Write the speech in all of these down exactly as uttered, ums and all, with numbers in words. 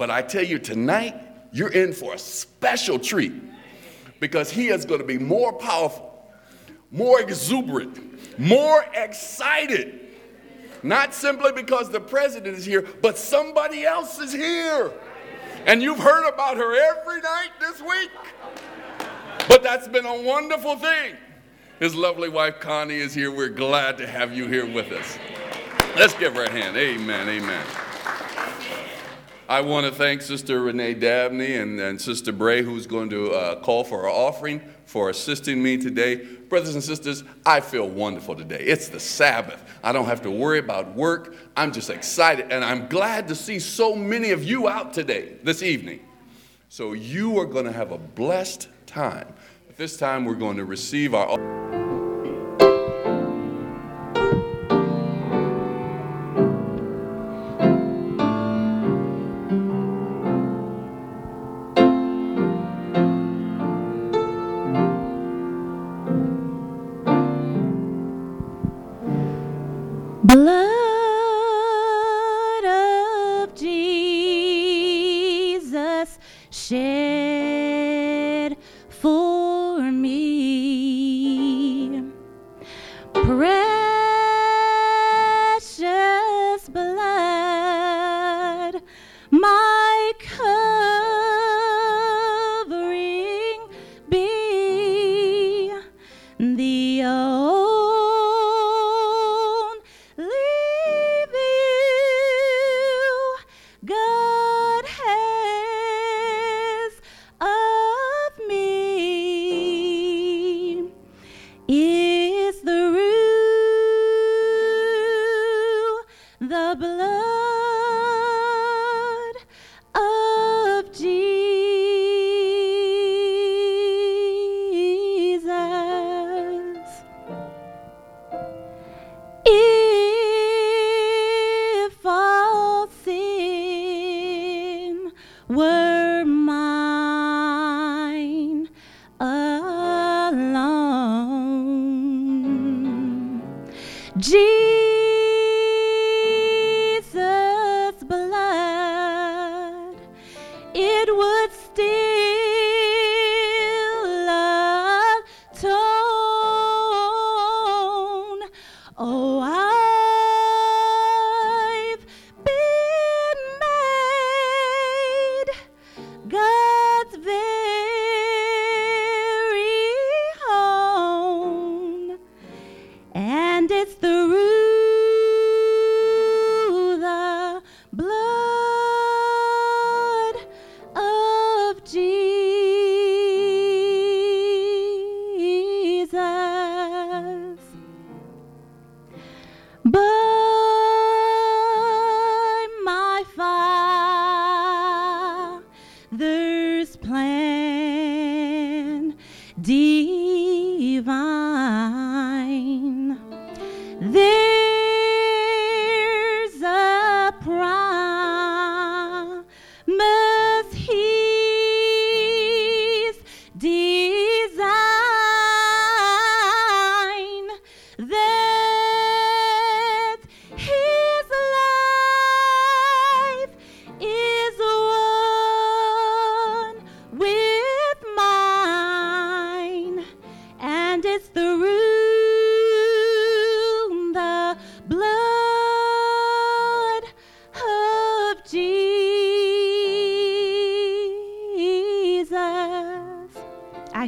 But I tell you tonight, you're in for a special treat, because he is going to be more powerful, more exuberant, more excited. Not simply because the president is here, but somebody else is here. And you've heard about her every night this week. But that's been a wonderful thing. His lovely wife, Connie, is here. We're glad to have you here with us. Let's give her a hand. Amen, amen. I want to thank Sister Renee Dabney and, and Sister Bray, who's going to uh, call for our offering, for assisting me today. Brothers and sisters, I feel wonderful today. It's the Sabbath. I don't have to worry about work. I'm just excited, and I'm glad to see so many of you out today, this evening. So you are going to have a blessed time. At this time, we're going to receive our offering.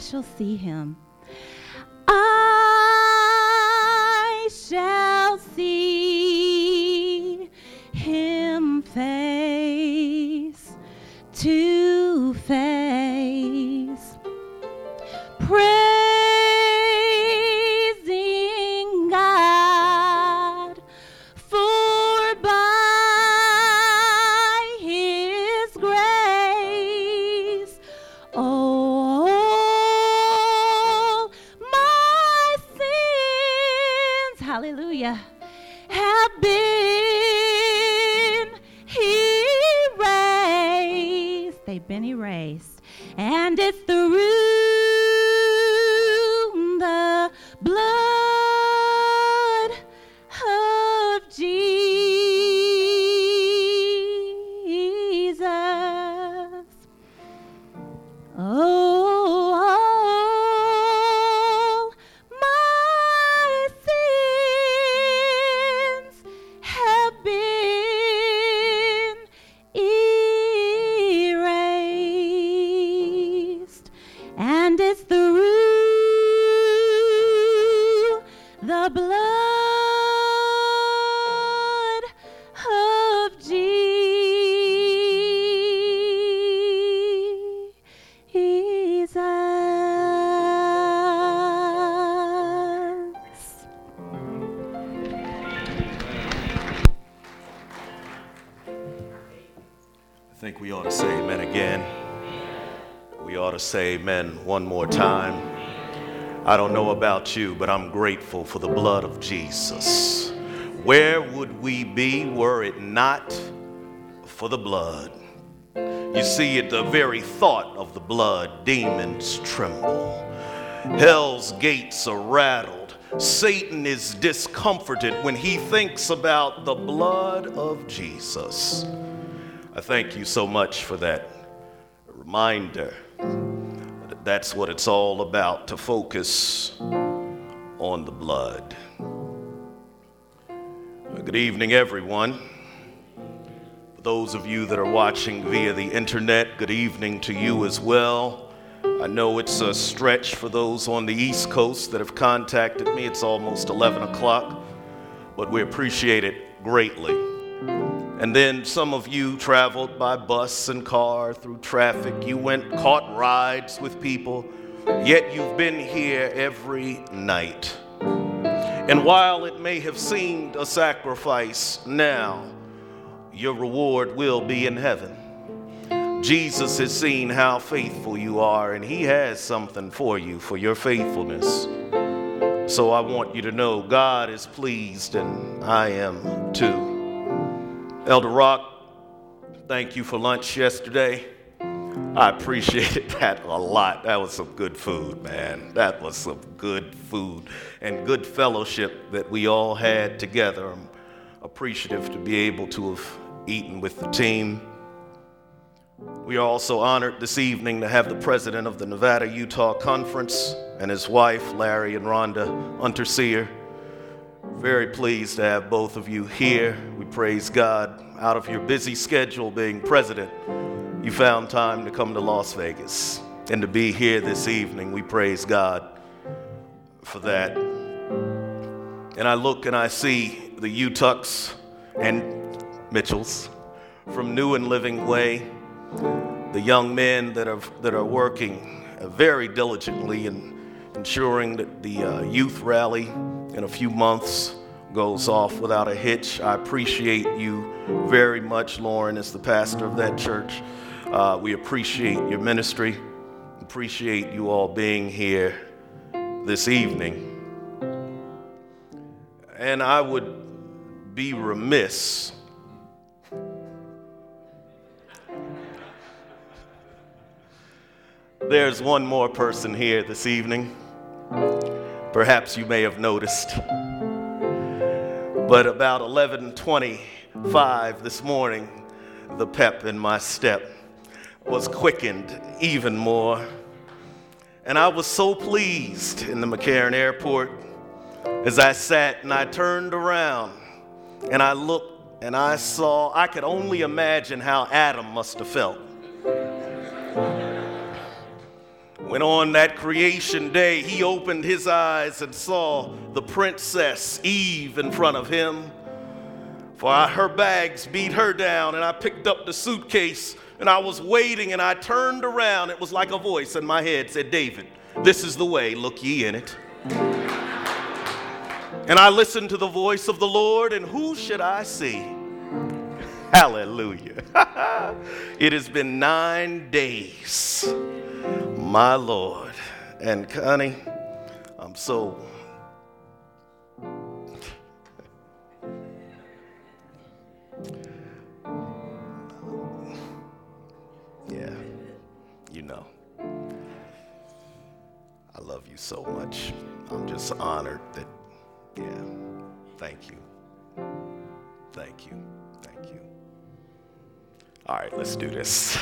Shall see him. I shall see him face to face, praising God, for by his grace, oh, hallelujah, have been erased. They've been erased. And it's through the blood of Jesus. I think we ought to say amen again. We ought to say amen one more time. I don't know about you, but I'm grateful for the blood of Jesus. Where would we be were it not for the blood? You see, at the very thought of the blood, demons tremble. Hell's gates are rattled. Satan is discomforted when he thinks about the blood of Jesus. I thank you so much for that reminder. That's what it's all about, to focus on the blood. Good evening, everyone. For those of you that are watching via the internet, good evening to you as well. I know it's a stretch for those on the East Coast that have contacted me. It's almost eleven o'clock, but we appreciate it greatly. And then some of you traveled by bus and car through traffic. You went, caught rides with people, yet you've been here every night. And while it may have seemed a sacrifice now, your reward will be in heaven. Jesus has seen how faithful you are, and he has something for you for your faithfulness. So I want you to know God is pleased, and I am too. Elder Rock, thank you for lunch yesterday. I appreciated that a lot. That was some good food, man. That was some good food and good fellowship that we all had together. I'm appreciative to be able to have eaten with the team. We are also honored this evening to have the president of the Nevada-Utah Conference and his wife, Larry and Rhonda Unterseer. Very pleased to have both of you here. We praise God. Out of your busy schedule being president, you found time to come to Las Vegas and to be here this evening. We praise God for that. And I look and I see the Utucks and Mitchells from New and Living Way, the young men that are, that are working very diligently in ensuring that the uh, youth rally in a few months goes off without a hitch. I appreciate you very much, Lauren, as the pastor of that church. Uh, we appreciate your ministry. Appreciate you all being here this evening. And I would be remiss there's one more person here this evening. Perhaps you may have noticed, but about eleven twenty-five this morning, the pep in my step was quickened even more. And I was so pleased in the McCarran Airport as I sat and I turned around and I looked and I saw, I could only imagine how Adam must have felt when on that creation day, he opened his eyes and saw the princess Eve in front of him. For I, her bags beat her down, and I picked up the suitcase, and I was waiting, and I turned around. It was like a voice in my head said, "David, this is the way, look ye in it." And I listened to the voice of the Lord, and who should I see? Hallelujah. It has been nine days. My Lord. And Connie, I'm so yeah, you know, I love you so much. I'm just honored that, yeah, thank you. Thank you. Thank you. All right, let's do this.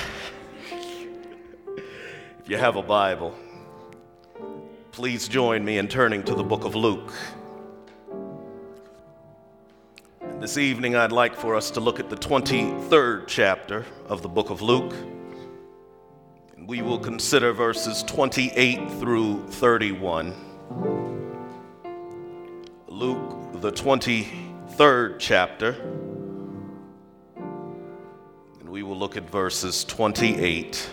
If you have a Bible, please join me in turning to the book of Luke. This evening, I'd like for us to look at the twenty-third chapter of the book of Luke. And we will consider verses twenty-eight through thirty-one. Luke, the twenty-third chapter. And we will look at verses twenty-eight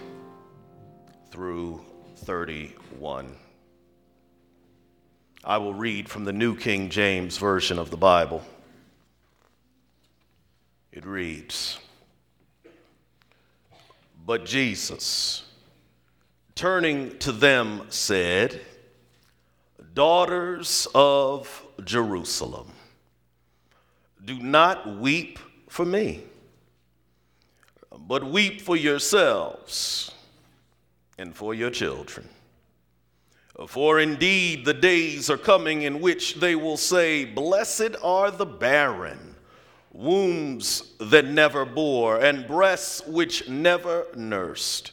through thirty-one. I will read from the New King James Version of the Bible. It reads, But Jesus, turning to them, said, "Daughters of Jerusalem, do not weep for me, but weep for yourselves and for your children. For indeed the days are coming in which they will say, 'Blessed are the barren, wombs that never bore, and breasts which never nursed.'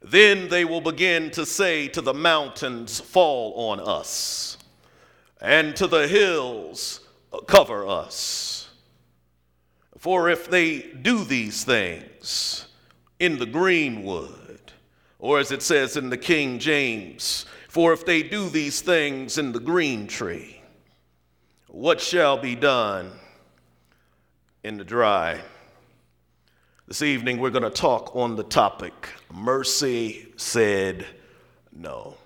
Then they will begin to say to the mountains, 'Fall on us,' and to the hills, 'Cover us.' For if they do these things in the greenwood," or as it says in the King James, "For if they do these things in the green tree, what shall be done in the dry?" This evening we're going to talk on the topic, Mercy Said No.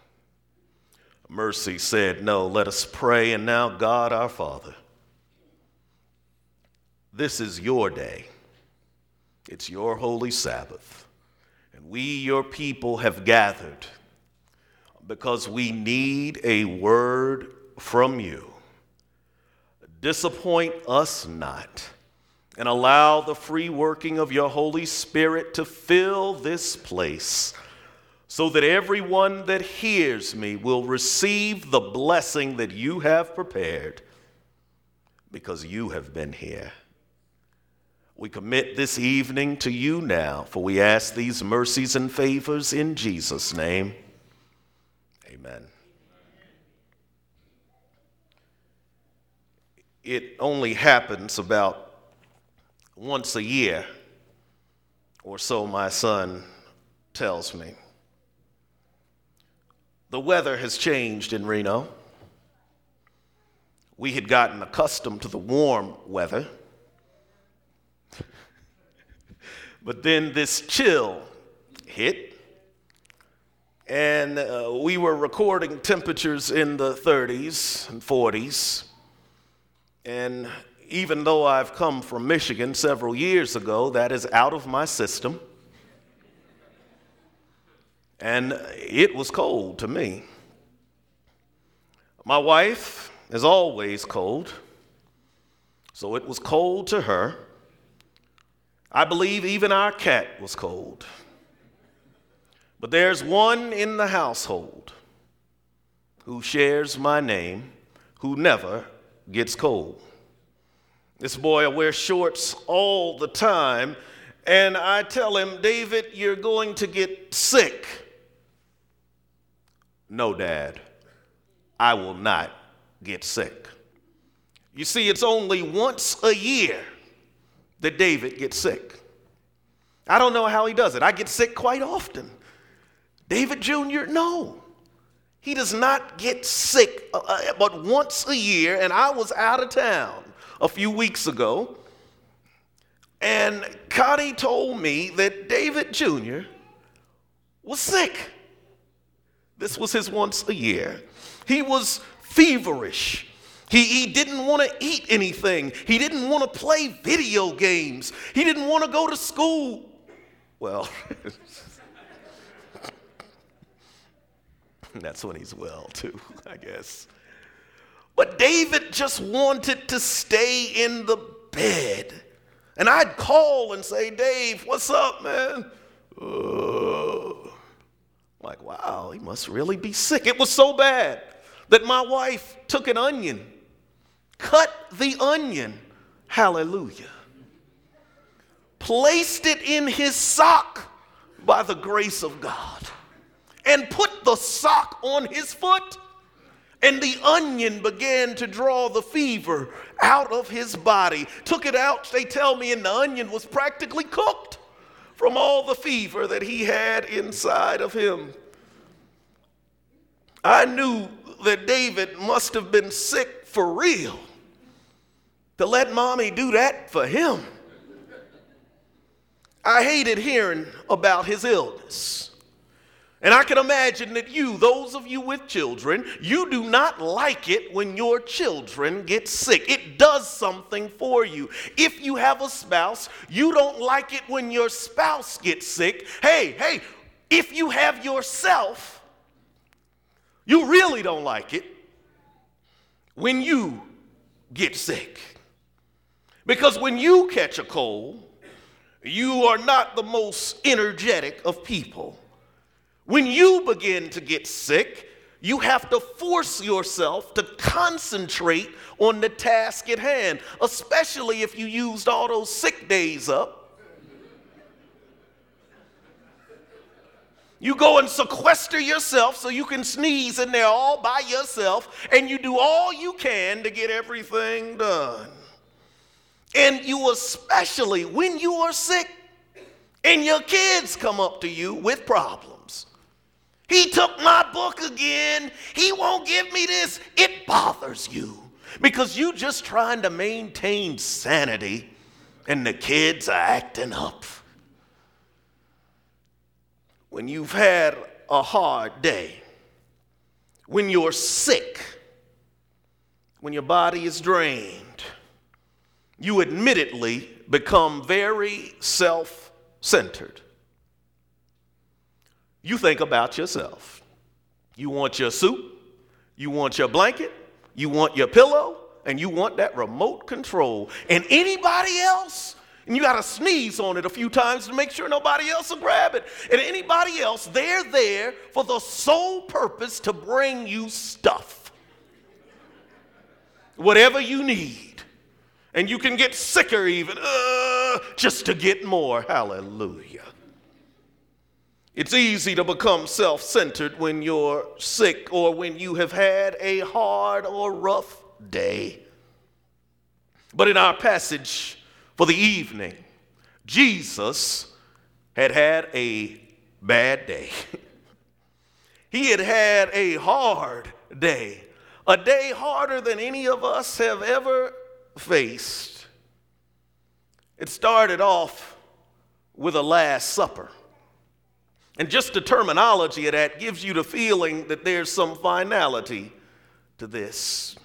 Mercy said no. Let us pray. And now, God our Father, this is your day. It's your holy Sabbath. And we, your people, have gathered because we need a word from you. Disappoint us not, and allow the free working of your Holy Spirit to fill this place, so that everyone that hears me will receive the blessing that you have prepared, because you have been here. We commit this evening to you now, for we ask these mercies and favors in Jesus' name. Amen. It only happens about once a year, or so my son tells me. The weather has changed in Reno. We had gotten accustomed to the warm weather. But then this chill hit, and uh, we were recording temperatures in the thirties and forties. And even though I've come from Michigan several years ago, that is out of my system. And it was cold to me. My wife is always cold, so it was cold to her. I believe even our cat was cold. But there's one in the household who shares my name who never gets cold. This boy wears shorts all the time, and I tell him, "David, you're going to get sick." "No, Dad, I will not get sick." You see, it's only once a year that David gets sick. I don't know how he does it. I get sick quite often. David Junior, no. He does not get sick uh, but once a year, and I was out of town a few weeks ago, and Connie told me that David Junior was sick. This was his once a year. He was feverish. He, he didn't want to eat anything. He didn't want to play video games. He didn't want to go to school. Well, that's when he's well, too, I guess. But David just wanted to stay in the bed. And I'd call and say, "Dave, what's up, man?" Uh, like, wow, he must really be sick. It was so bad that my wife took an onion, cut the onion, hallelujah, placed it in his sock by the grace of God, and put the sock on his foot. And the onion began to draw the fever out of his body. Took it out, they tell me, and the onion was practically cooked from all the fever that he had inside of him. I knew that David must have been sick for real to let mommy do that for him. I hated hearing about his illness. And I can imagine that you, those of you with children, you do not like it when your children get sick. It does something for you. If you have a spouse, you don't like it when your spouse gets sick. Hey, hey, if you have yourself, you really don't like it when you get sick. Because when you catch a cold, you are not the most energetic of people. When you begin to get sick, you have to force yourself to concentrate on the task at hand, especially if you used all those sick days up. You go and sequester yourself so you can sneeze in there all by yourself, and you do all you can to get everything done. And you especially, when you are sick, and your kids come up to you with problems. He took my book again. He won't give me this. It bothers you because you're just trying to maintain sanity and the kids are acting up. When you've had a hard day, when you're sick, when your body is drained, you admittedly become very self-centered. You think about yourself. You want your soup, you want your blanket, you want your pillow, and you want that remote control. And anybody else, and you got to sneeze on it a few times to make sure nobody else will grab it. And anybody else, they're there for the sole purpose to bring you stuff. Whatever you need. And you can get sicker even, uh, just to get more. Hallelujah. It's easy to become self-centered when you're sick or when you have had a hard or rough day. But in our passage for the evening, Jesus had had a bad day. He had had a hard day, a day harder than any of us have ever faced. It started off with a Last Supper. And just the terminology of that gives you the feeling that there's some finality to this.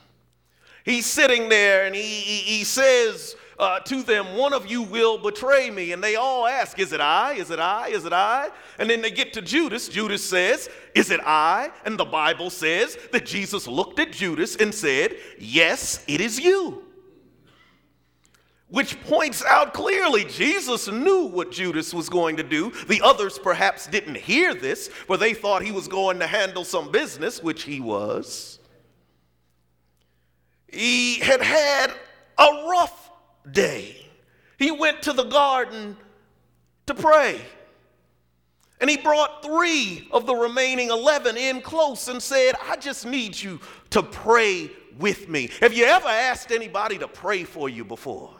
He's sitting there and he, he, he says uh, to them, one of you will betray me. And they all ask, is it I? Is it I? Is it I? And then they get to Judas. Judas says, is it I? And the Bible says that Jesus looked at Judas and said, yes, it is you. Which points out clearly Jesus knew what Judas was going to do. The others perhaps didn't hear this, for they thought he was going to handle some business, which he was. He had had a rough day. He went to the garden to pray. And he brought three of the remaining eleven in close and said, I just need you to pray with me. Have you ever asked anybody to pray for you before?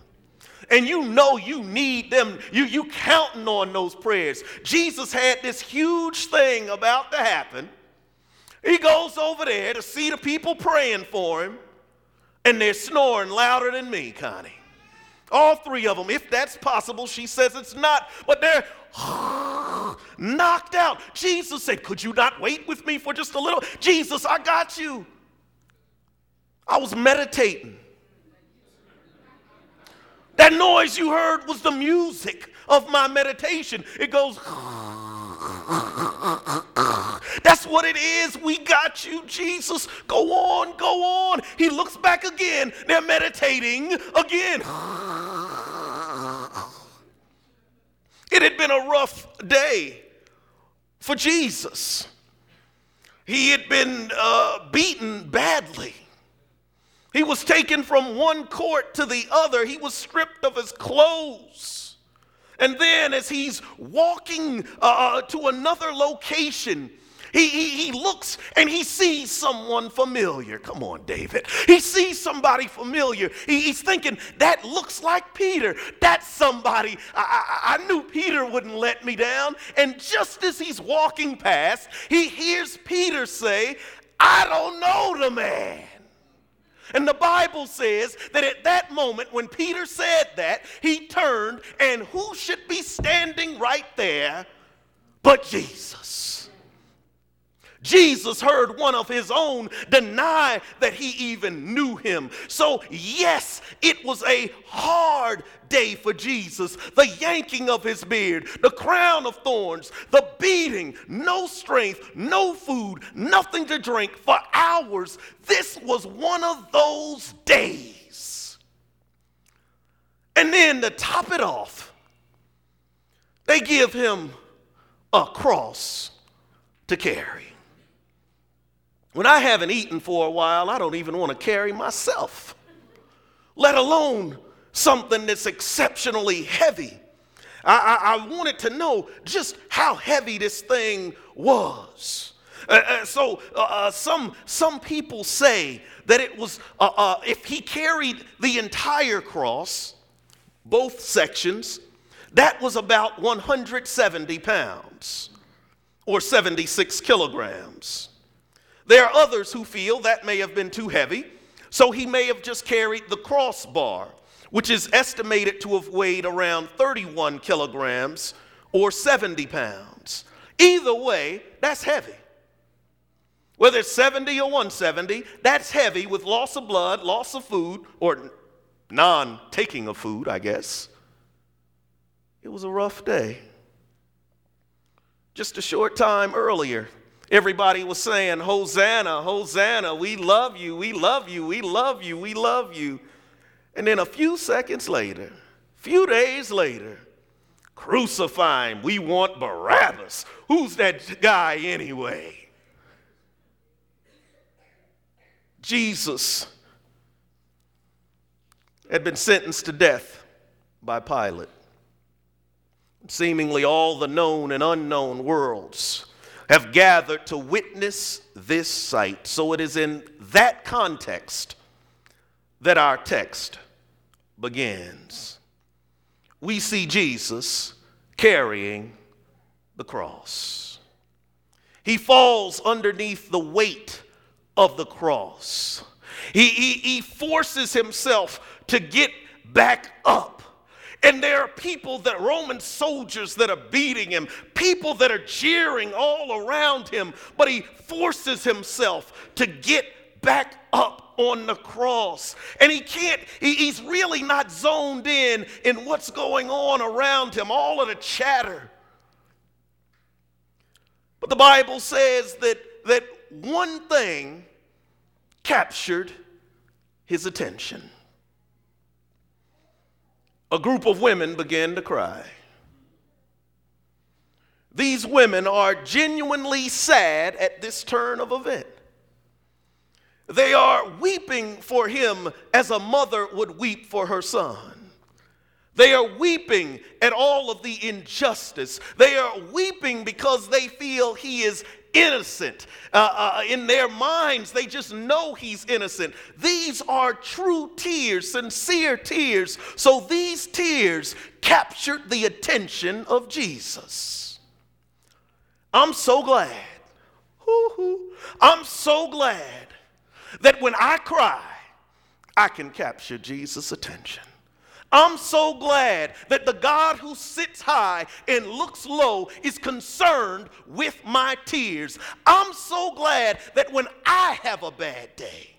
And you know you need them. You, you counting on those prayers. Jesus had this huge thing about to happen. He goes over there to see the people praying for him. And they're snoring louder than me, Connie. All three of them, if that's possible. She says it's not. But they're knocked out. Jesus said, could you not wait with me for just a little? Jesus, I got you. I was meditating. That noise you heard was the music of my meditation. It goes. That's what it is. We got you, Jesus. Go on, go on. He looks back again. They're meditating again. It had been a rough day for Jesus. He had been uh, beaten badly. He was taken from one court to the other. He was stripped of his clothes. And then as he's walking uh, to another location, he, he, he looks and he sees someone familiar. Come on, David. He sees somebody familiar. He, he's thinking, that looks like Peter. That's somebody. I, I, I knew Peter wouldn't let me down. And just as he's walking past, he hears Peter say, I don't know the man. And the Bible says that at that moment, when Peter said that, he turned, and who should be standing right there but Jesus? Jesus heard one of his own deny that he even knew him. So yes, it was a hard day for Jesus. The yanking of his beard, the crown of thorns, the beating, no strength, no food, nothing to drink for hours. This was one of those days. And then to top it off, they give him a cross to carry. When I haven't eaten for a while, I don't even want to carry myself, let alone something that's exceptionally heavy. I, I, I wanted to know just how heavy this thing was. Uh, uh, so uh, uh, some, some people say that it was, uh, uh, if he carried the entire cross, both sections, that was about one hundred seventy pounds or seventy-six kilograms. There are others who feel that may have been too heavy, so he may have just carried the crossbar, which is estimated to have weighed around thirty-one kilograms or seventy pounds. Either way, that's heavy. Whether it's seventy or one hundred seventy, that's heavy with loss of blood, loss of food, or non-taking of food, I guess. It was a rough day. Just a short time earlier, everybody was saying, Hosanna, Hosanna, we love you, we love you, we love you, we love you. And then a few seconds later, few days later, crucify him, we want Barabbas. Who's that guy anyway? Jesus had been sentenced to death by Pilate. Seemingly all the known and unknown worlds have gathered to witness this sight. So it is in that context that our text begins. We see Jesus carrying the cross. He falls underneath the weight of the cross. He, he, he forces himself to get back up. And there are people, that Roman soldiers that are beating him, people that are cheering all around him, but he forces himself to get back up on the cross. And he can't, he, he's really not zoned in in what's going on around him, all of the chatter. But the Bible says that, that one thing captured his attention. A group of women began to cry. These women are genuinely sad at this turn of event. They are weeping for him as a mother would weep for her son. They are weeping at all of the injustice. They are weeping because they feel he is innocent. Uh, uh, in their minds, they just know he's innocent. These are true tears, sincere tears. So these tears captured the attention of Jesus. I'm so glad. Woo-hoo. I'm so glad that when I cry, I can capture Jesus' attention. I'm so glad that the God who sits high and looks low is concerned with my tears. I'm so glad that when I have a bad day,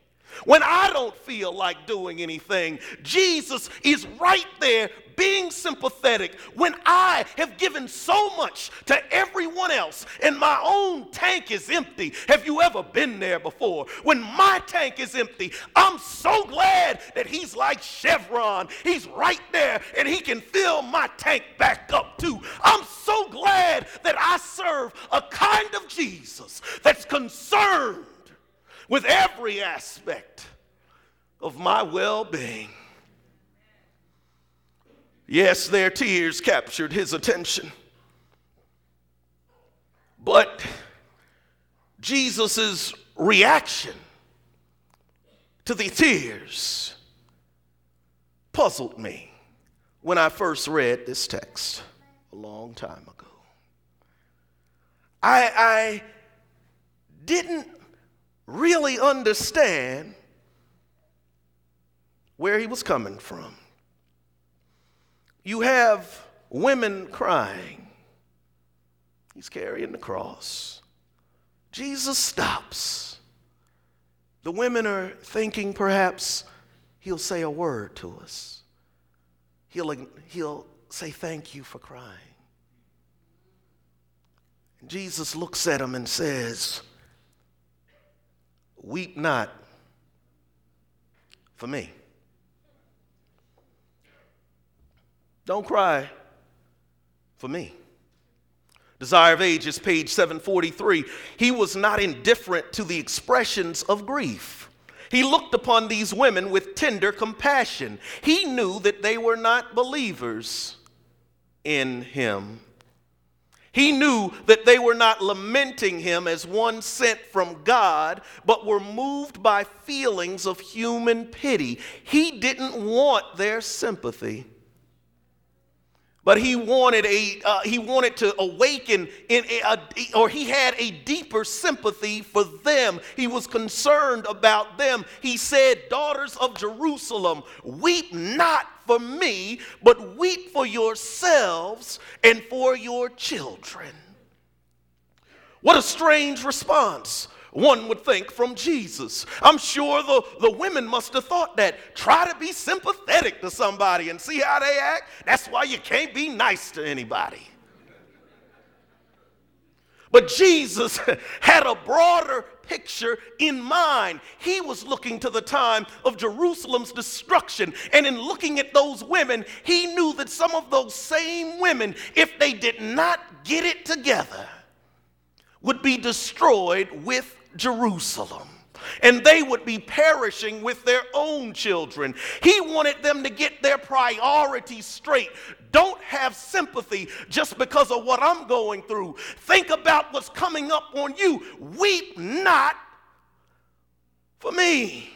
when I don't feel like doing anything, Jesus is right there being sympathetic. When I have given so much to everyone else and my own tank is empty, have you ever been there before? When my tank is empty, I'm so glad that he's like Chevron. He's right there and he can fill my tank back up too. I'm so glad that I serve a kind of Jesus that's concerned with every aspect of my well-being. Yes, their tears captured his attention. But Jesus' reaction to the tears puzzled me when I first read this text a long time ago. I, I didn't really understand where he was coming from. You have women crying. He's carrying the cross. Jesus stops. The women are thinking perhaps he'll say a word to us. He'll, he'll say, thank you for crying. And Jesus looks at them and says, weep not for me. Don't cry for me. Desire of Ages, page seven forty-three. He was not indifferent to the expressions of grief. He looked upon these women with tender compassion. He knew that they were not believers in him. He knew that they were not lamenting him as one sent from God, but were moved by feelings of human pity. He didn't want their sympathy. But he wanted a uh, he wanted to awaken in a, a, or he had a deeper sympathy for them. He was concerned about them. He said, "Daughters of Jerusalem, weep not for me, but weep for yourselves and for your children." What a strange response, one would think, from Jesus. I'm sure the, the women must have thought that. Try to be sympathetic to somebody and see how they act. That's why you can't be nice to anybody. But Jesus had a broader picture in mind. He was looking to the time of Jerusalem's destruction, and in looking at those women, he knew that some of those same women, if they did not get it together, would be destroyed with Jerusalem, and they would be perishing with their own children. He wanted them to get their priorities straight. Don't have sympathy just because of what I'm going through. Think about what's coming up on you. Weep not for me.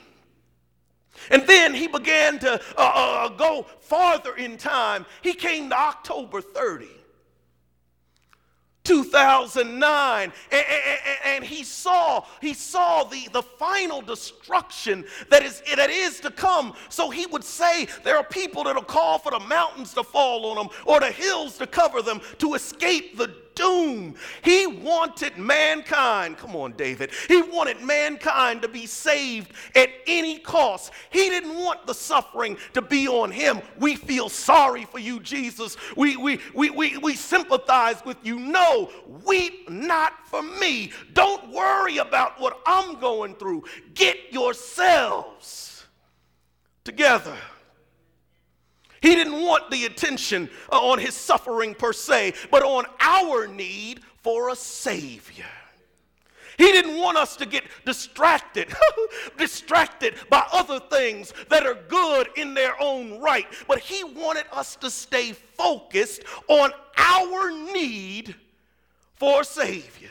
And then he began to uh, uh, go farther in time. He came to October thirtieth. two thousand nine, and, and, and he saw he saw the, the final destruction that is that is to come. So he would say, there are people that'll call for the mountains to fall on them or the hills to cover them to escape the doom. He wanted mankind, come on David, he wanted mankind to be saved at any cost. He didn't want the suffering to be on him. We feel sorry for you, Jesus. We, we, we, we, we sympathize with you. No, weep not for me. Don't worry about what I'm going through. Get yourselves together. He didn't want the attention on his suffering per se, but on our need for a Savior. He didn't want us to get distracted, distracted by other things that are good in their own right, but he wanted us to stay focused on our need for a Savior.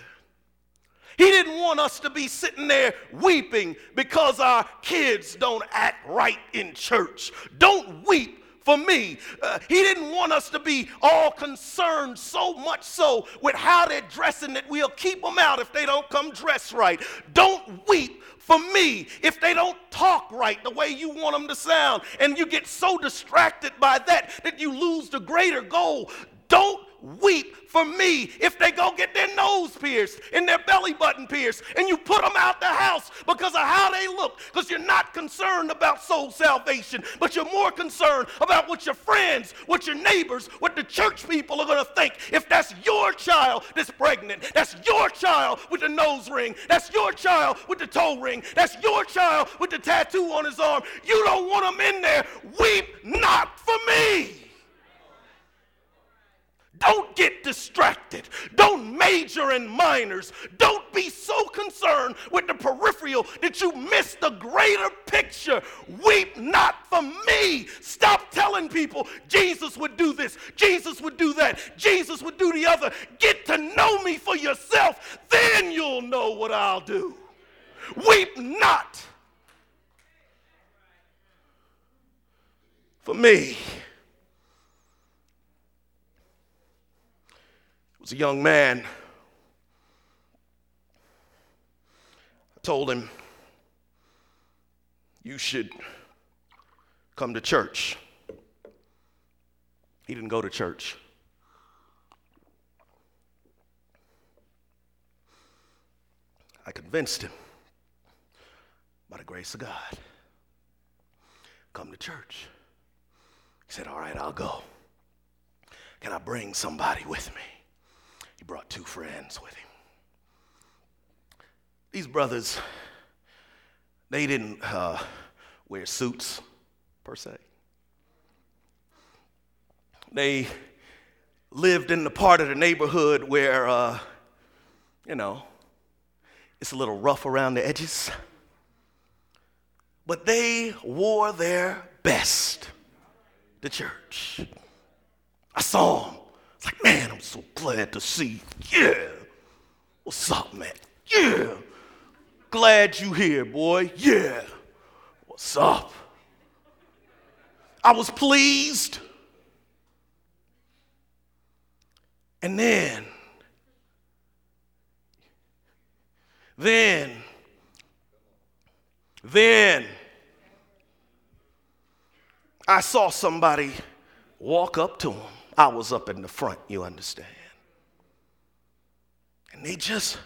He didn't want us to be sitting there weeping because our kids don't act right in church. Don't weep for me. Uh, he didn't want us to be all concerned so much so with how they're dressing that we'll keep them out if they don't come dressed right. Don't weep for me if they don't talk right the way you want them to sound, and you get so distracted by that that you lose the greater goal. Don't weep for me if they go get their nose pierced and their belly button pierced and you put them out the house because of how they look, because you're not concerned about soul salvation, but you're more concerned about what your friends, what your neighbors, what the church people are going to think. If that's your child that's pregnant, that's your child with the nose ring, that's your child with the toe ring, that's your child with the tattoo on his arm, you don't want them in there. Weep not for me. Don't get distracted. Don't major in minors. Don't be so concerned with the peripheral that you miss the greater picture. Weep not for me. Stop telling people Jesus would do this, Jesus would do that, Jesus would do the other. Get to know me for yourself. Then you'll know what I'll do. Weep not for me. A young man. I told him, you should come to church. He didn't go to church. I convinced him, by the grace of God, come to church. He said, all right, I'll go. Can I bring somebody with me? He brought two friends with him. These brothers, they didn't uh, wear suits, per se. They lived in the part of the neighborhood where, uh, you know, it's a little rough around the edges. But they wore their best to church. I saw them. It's like, man, I'm so glad to see you. Yeah. What's up, man? Yeah. Glad you here, boy. Yeah. What's up? I was pleased. And then, then, then, I saw somebody walk up to him. I was up in the front, you understand. And they just,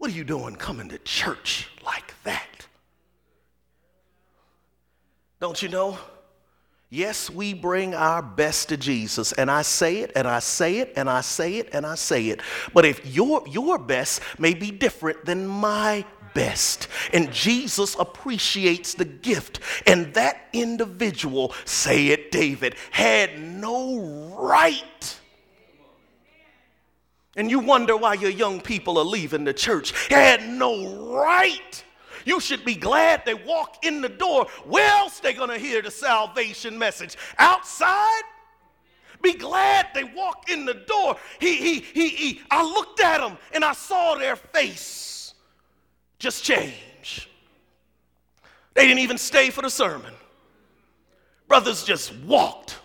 what are you doing coming to church like that? Don't you know? Yes, we bring our best to Jesus, and I say it, and I say it, and I say it, and I say it. But if your your best may be different than my best, and Jesus appreciates the gift, and that individual, say it, David, had no right. And you wonder why your young people are leaving the church. They had no right. You should be glad they walk in the door. Where else they gonna hear the salvation message? Outside? Be glad they walk in the door. He, he, he, he. I looked at them and I saw their face just change. They didn't even stay for the sermon. Brothers just walked.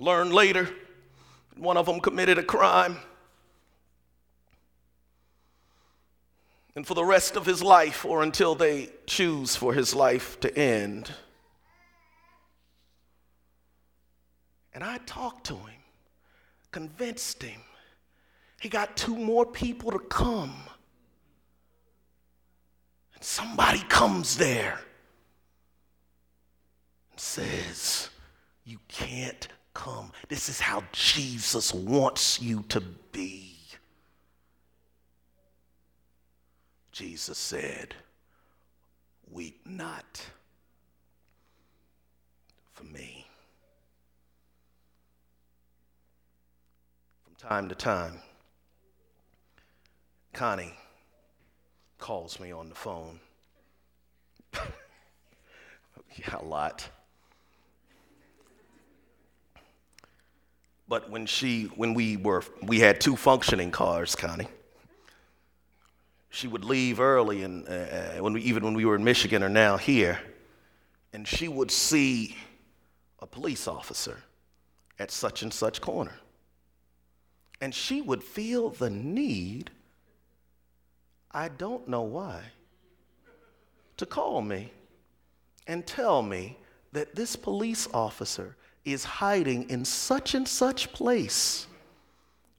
Learned later, one of them committed a crime. And for the rest of his life, or until they choose for his life to end. And I talked to him, convinced him. He got two more people to come. And somebody comes there and says, you can't come. This is how Jesus wants you to be. Jesus said, weep not for me. From time to time, Connie calls me on the phone. Yeah, a lot. But when she, when we were, we had two functioning cars, Connie. She would leave early, and uh, when we, even when we were in Michigan or now here, and she would see a police officer at such and such corner. And she would feel the need, I don't know why, to call me and tell me that this police officer is hiding in such and such place,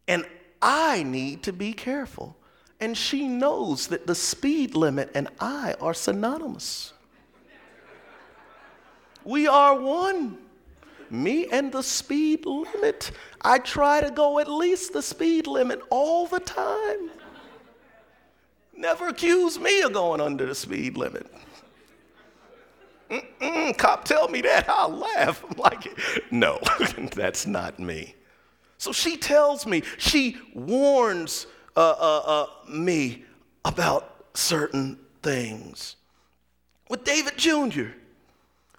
and I need to be careful. And she knows that the speed limit and I are synonymous. We are one. Me and the speed limit. I try to go at least the speed limit all the time. Never accuse me of going under the speed limit. Mm-mm, cop tell me that, I'll laugh. I'm like, no, that's not me. So she tells me, she warns Uh, uh, uh, me about certain things. With David Junior,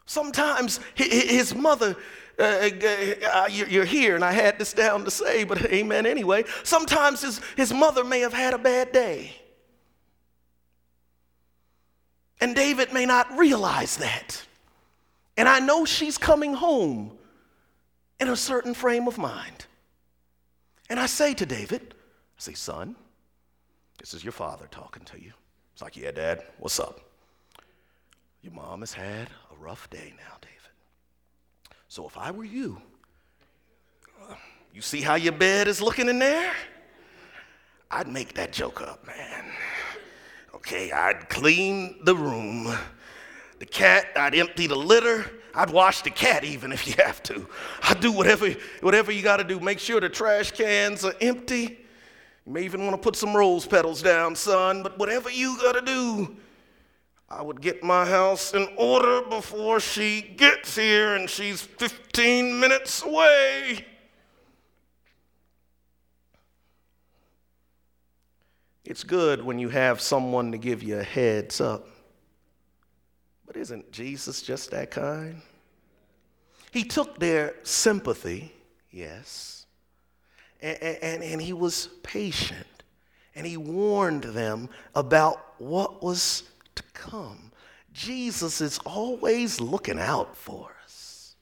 sometimes his mother, uh, uh, you're here, and I had this down to say, but amen anyway. Sometimes his, his mother may have had a bad day. And David may not realize that. And I know she's coming home in a certain frame of mind. And I say to David, I say, son, this is your father talking to you. It's like, yeah, Dad, what's up? Your mom has had a rough day now, David. So if I were you, you see how your bed is looking in there? I'd make that joke up, man. Okay, I'd clean the room. The cat, I'd empty the litter. I'd wash the cat even if you have to. I'd do whatever, whatever you gotta do. Make sure the trash cans are empty. You may even wanna put some rose petals down, son, but whatever you gotta do, I would get my house in order before she gets here and she's fifteen minutes away. It's good when you have someone to give you a heads up. But isn't Jesus just that kind? He took their sympathy, yes, and, and, and he was patient, and he warned them about what was to come. Jesus is always looking out for us,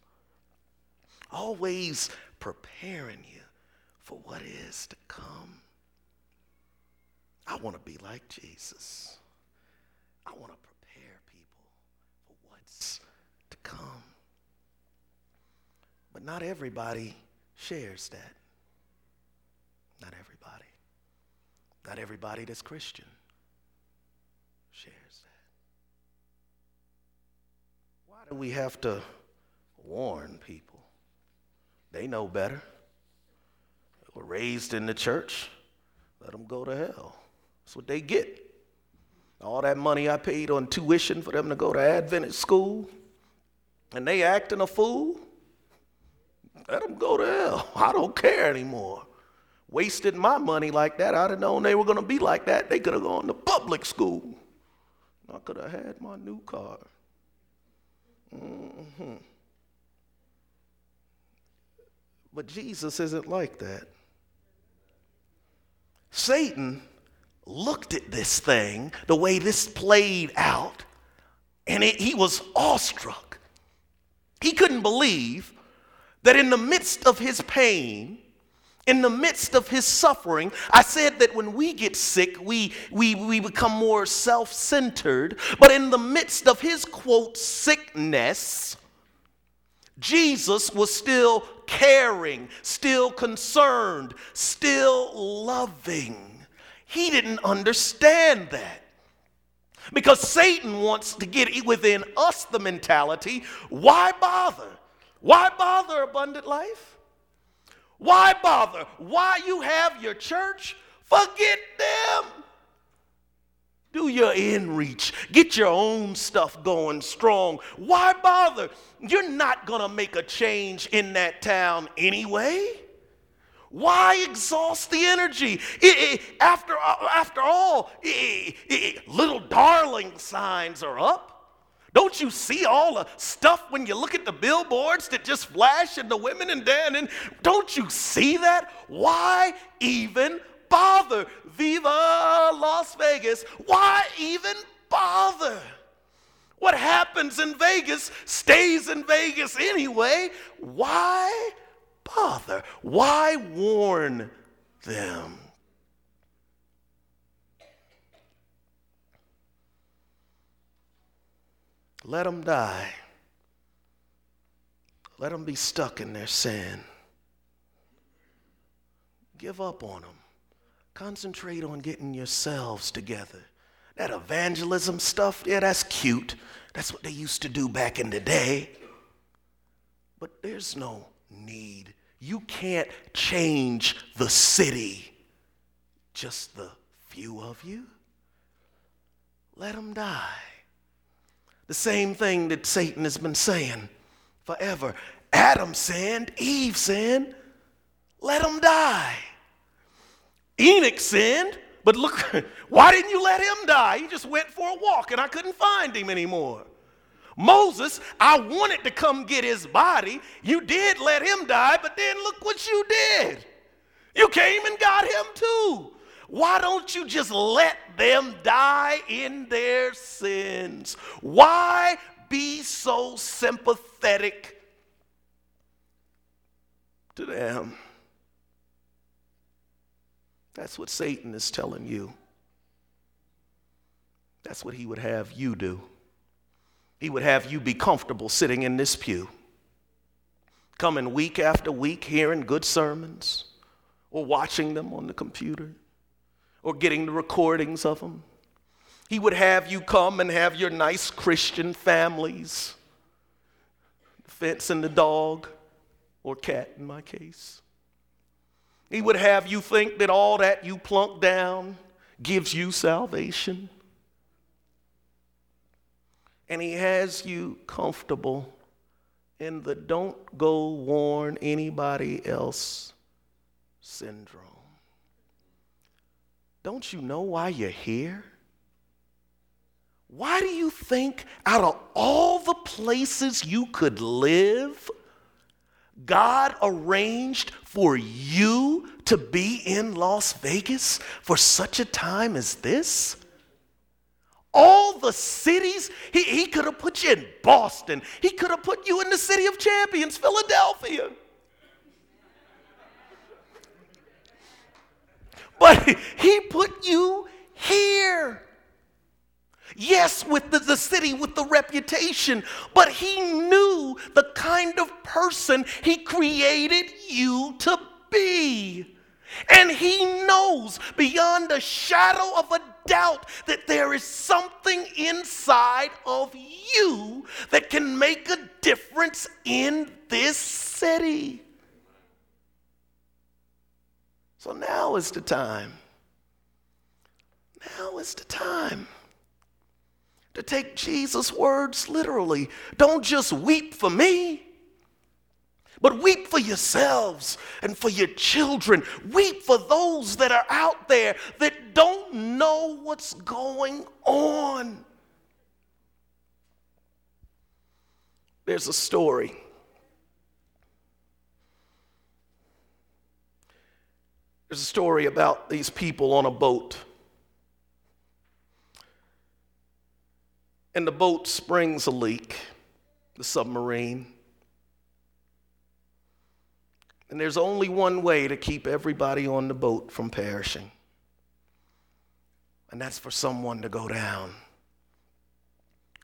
always preparing you for what is to come. I want to be like Jesus. I want to prepare people for what's to come. But not everybody shares that. Not everybody. Not everybody that's Christian shares that. Why do we have to warn people? They know better. They were raised in the church. Let them go to hell. That's what they get. All that money I paid on tuition for them to go to Adventist school, and they acting a fool, let them go to hell. I don't care anymore. Wasted my money like that. I'd have known they were going to be like that. They could have gone to public school. I could have had my new car. Mm-hmm. But Jesus isn't like that. Satan looked at this thing, the way this played out, and it, he was awestruck. He couldn't believe that in the midst of his pain, in the midst of his suffering, I said that when we get sick, we, we, we become more self-centered. But in the midst of his, quote, sickness, Jesus was still caring, still concerned, still loving. He didn't understand that. Because Satan wants to get within us the mentality, why bother? Why bother, Abundant Life? Why bother? Why you have your church? Forget them. Do your in-reach. Get your own stuff going strong. Why bother? You're not going to make a change in that town anyway. Why exhaust the energy? It, it, after, after all, it, it, little darling signs are up. Don't you see all the stuff when you look at the billboards that just flash and the women and Dan? And don't you see that? Why even bother? Viva Las Vegas. Why even bother? What happens in Vegas stays in Vegas anyway. Why bother? Why warn them? Let them die. Let them be stuck in their sin. Give up on them. Concentrate on getting yourselves together. That evangelism stuff, yeah, that's cute. That's what they used to do back in the day. But there's no need. You can't change the city, just the few of you. Let them die. The same thing that Satan has been saying forever. Adam sinned, Eve sinned, let them die. Enoch sinned, but look, why didn't you let him die? He just went for a walk and I couldn't find him anymore. Moses, I wanted to come get his body. You did let him die, but then look what you did. You came and got him too. Why don't you just let them die in their sins? Why be so sympathetic to them? That's what Satan is telling you. That's what he would have you do. He would have you be comfortable sitting in this pew, coming week after week, hearing good sermons, or watching them on the computer, or getting the recordings of them. He would have you come and have your nice Christian families, the fence and the dog, or cat in my case. He would have you think that all that you plunk down gives you salvation. And he has you comfortable in the don't go warn anybody else syndrome. Don't you know why you're here? Why do you think out of all the places you could live, God arranged for you to be in Las Vegas for such a time as this? All the cities, he, he could have put you in Boston. He could have put you in the city of champions, Philadelphia. But he put you here. Yes, with the, the city, with the reputation, but he knew the kind of person he created you to be. And he knows beyond a shadow of a doubt that there is something inside of you that can make a difference in this city. So now is the time. Now is the time to take Jesus' words literally. Don't just weep for me, but weep for yourselves and for your children. Weep for those that are out there that don't know what's going on. There's a story. There's a story about these people on a boat. And the boat springs a leak, the submarine. And there's only one way to keep everybody on the boat from perishing. And that's for someone to go down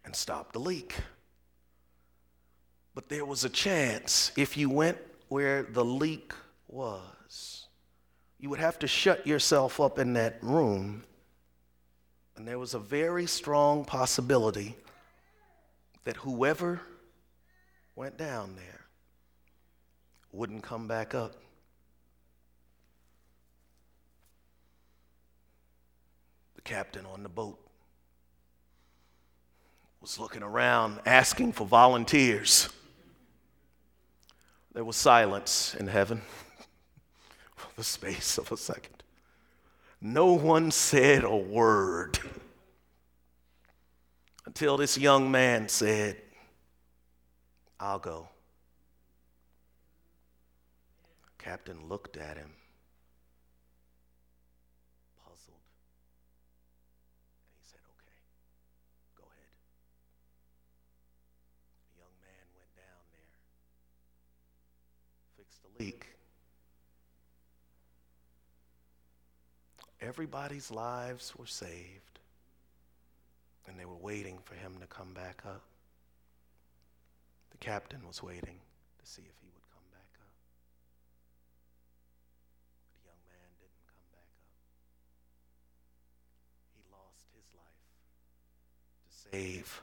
and stop the leak. But there was a chance if you went where the leak was, you would have to shut yourself up in that room. And there was a very strong possibility that whoever went down there wouldn't come back up. The captain on the boat was looking around, asking for volunteers. There was silence in heaven for the space of a second. No one said a word until this young man said, "I'll go." The captain looked at him, puzzled, and he said, "Okay, go ahead." The young man went down there, fixed the leak. Everybody's lives were saved, and they were waiting for him to come back up. The captain was waiting to see if he would come back up. But the young man didn't come back up. He lost his life to save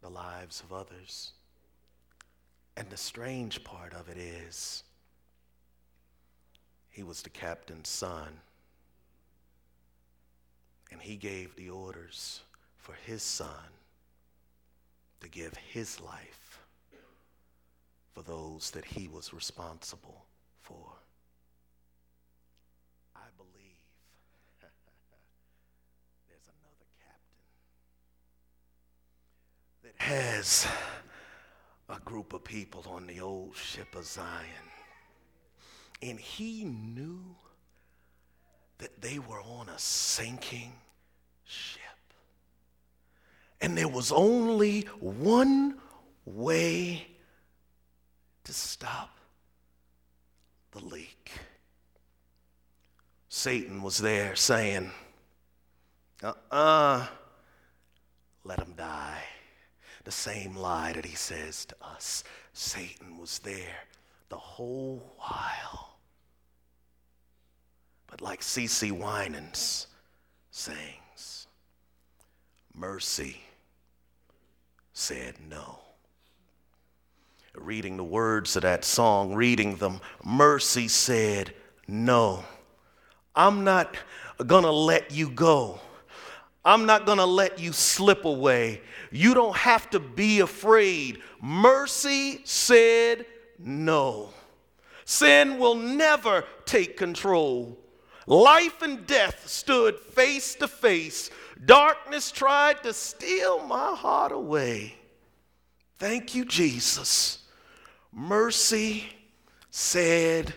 the lives of others. And the strange part of it is, he was the captain's son. And he gave the orders for his son to give his life for those that he was responsible for. I believe there's another captain that has a group of people on the old ship of Zion. And he knew that they were on a sinking ship. And there was only one way to stop the leak. Satan was there saying, uh-uh, let them die. the same lie that he says to us. Satan was there the whole while. But like CeCe Winans sings, mercy said no. Reading the words of that song, reading them, mercy said no. I'm not gonna let you go. I'm not gonna let you slip away. You don't have to be afraid. Mercy said no. Sin will never take control. Life and death stood face to face. Darkness tried to steal my heart away. Thank you, Jesus. Mercy said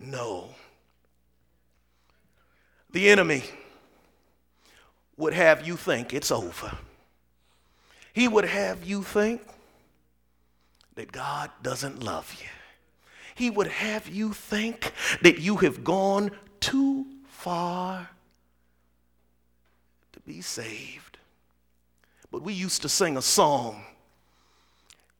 no. The enemy would have you think it's over. He would have you think that God doesn't love you. He would have you think that you have gone too far to be saved. But we used to sing a song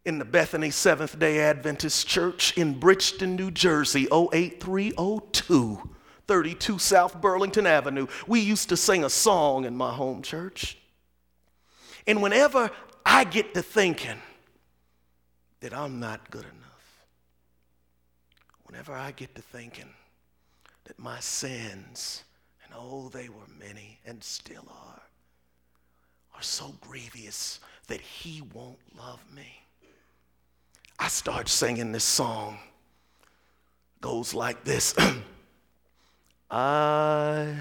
in the Bethany Seventh-day Adventist Church in Bridgeton, New Jersey, oh eight three oh two, thirty-two South Burlington Avenue. We used to sing a song in my home church. And whenever I get to thinking that I'm not good enough, whenever I get to thinking that my sins, and oh, they were many and still are, are so grievous that he won't love me, I start singing this song. Goes like this. I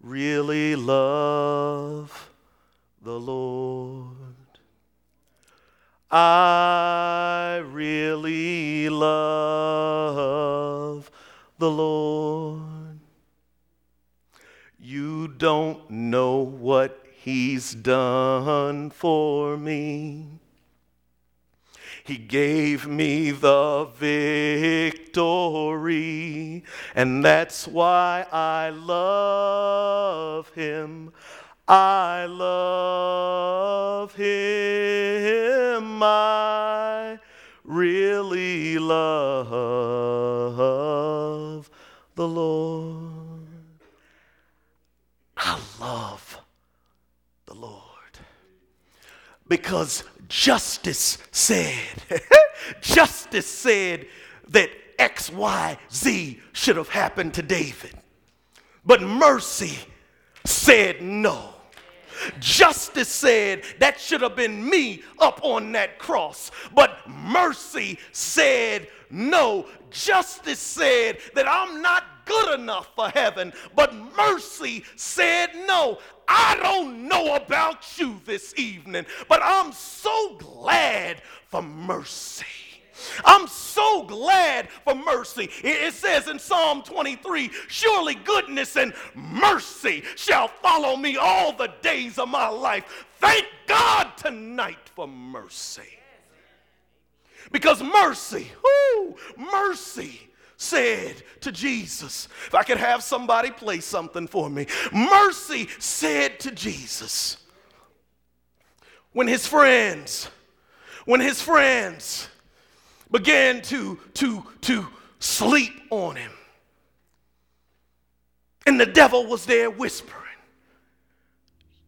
really love the Lord. I really love the Lord. You don't know what he's done for me. He gave me the victory, and that's why I love him. I love him. I really love the Lord. I love the Lord because justice said, justice said that X, Y, Z should have happened to David. But mercy said no. Justice said that should have been me up on that cross. But mercy said no. Justice said that I'm not good enough for heaven. But mercy said no. I don't know about you this evening, but I'm so glad for mercy. I'm so glad for mercy. It says in Psalm twenty-three, surely goodness and mercy shall follow me all the days of my life. Thank God tonight for mercy. Because mercy, whoo, mercy said to Jesus, if I could have somebody play something for me. Mercy said to Jesus, when his friends, when his friends, began to, to, to sleep on him. And the devil was there whispering,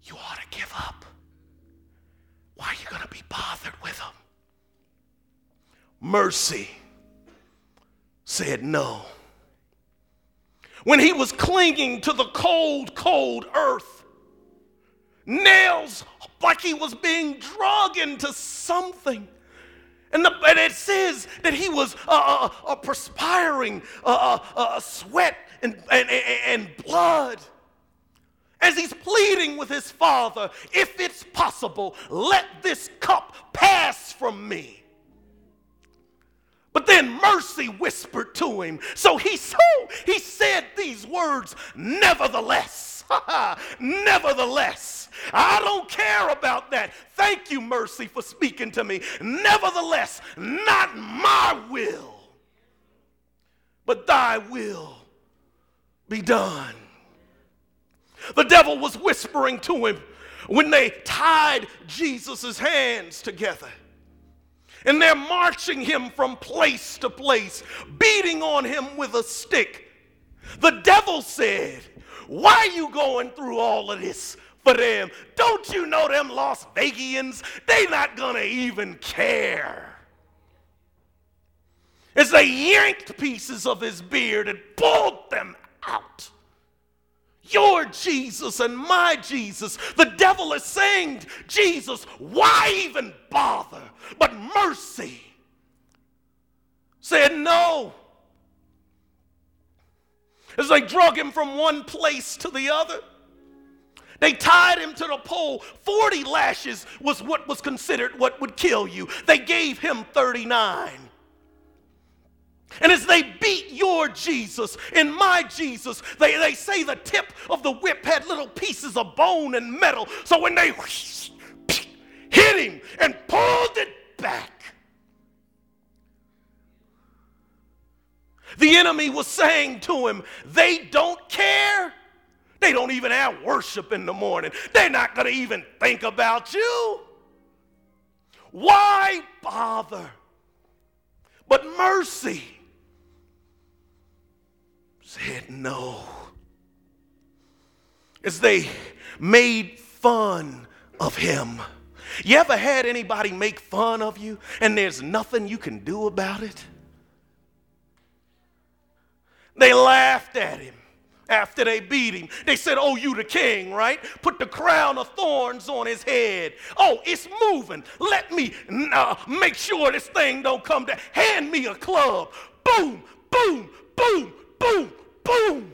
you ought to give up. Why are you going to be bothered with him? Mercy said no. When he was clinging to the cold, cold earth, nails like he was being dragged into something, And, the, and it says that he was uh, uh, perspiring uh, uh, sweat and, and, and blood. As he's pleading with his father, if it's possible, let this cup pass from me. But then mercy whispered to him. So he, so he said these words, nevertheless, nevertheless. I don't care about that. Thank you, mercy, for speaking to me. Nevertheless, not my will, but thy will be done. The devil was whispering to him, when they tied Jesus' hands together. And they're marching him from place to place, beating on him with a stick. The devil said, why are you going through all of this for them? Don't you know them Las Vegians? They not going to even care. As they yanked pieces of his beard and pulled them out. Your Jesus and my Jesus. The devil is saying, Jesus, why even bother? But mercy said no. As they drug him from one place to the other, they tied him to the pole. forty lashes was what was considered what would kill you. They gave him thirty-nine. And as they beat your Jesus and my Jesus, they, they say the tip of the whip had little pieces of bone and metal. So when they whoosh, psh, hit him and pulled it back, the enemy was saying to him, they don't care. They don't even have worship in the morning. They're not going to even think about you. Why bother? But mercy said no. As they made fun of him. You ever had anybody make fun of you and there's nothing you can do about it? They laughed at him after they beat him. They said, oh, you the king, right? Put the crown of thorns on his head. Oh, it's moving. Let me uh, make sure this thing don't come down. Hand me a club. Boom, boom, boom, boom, boom.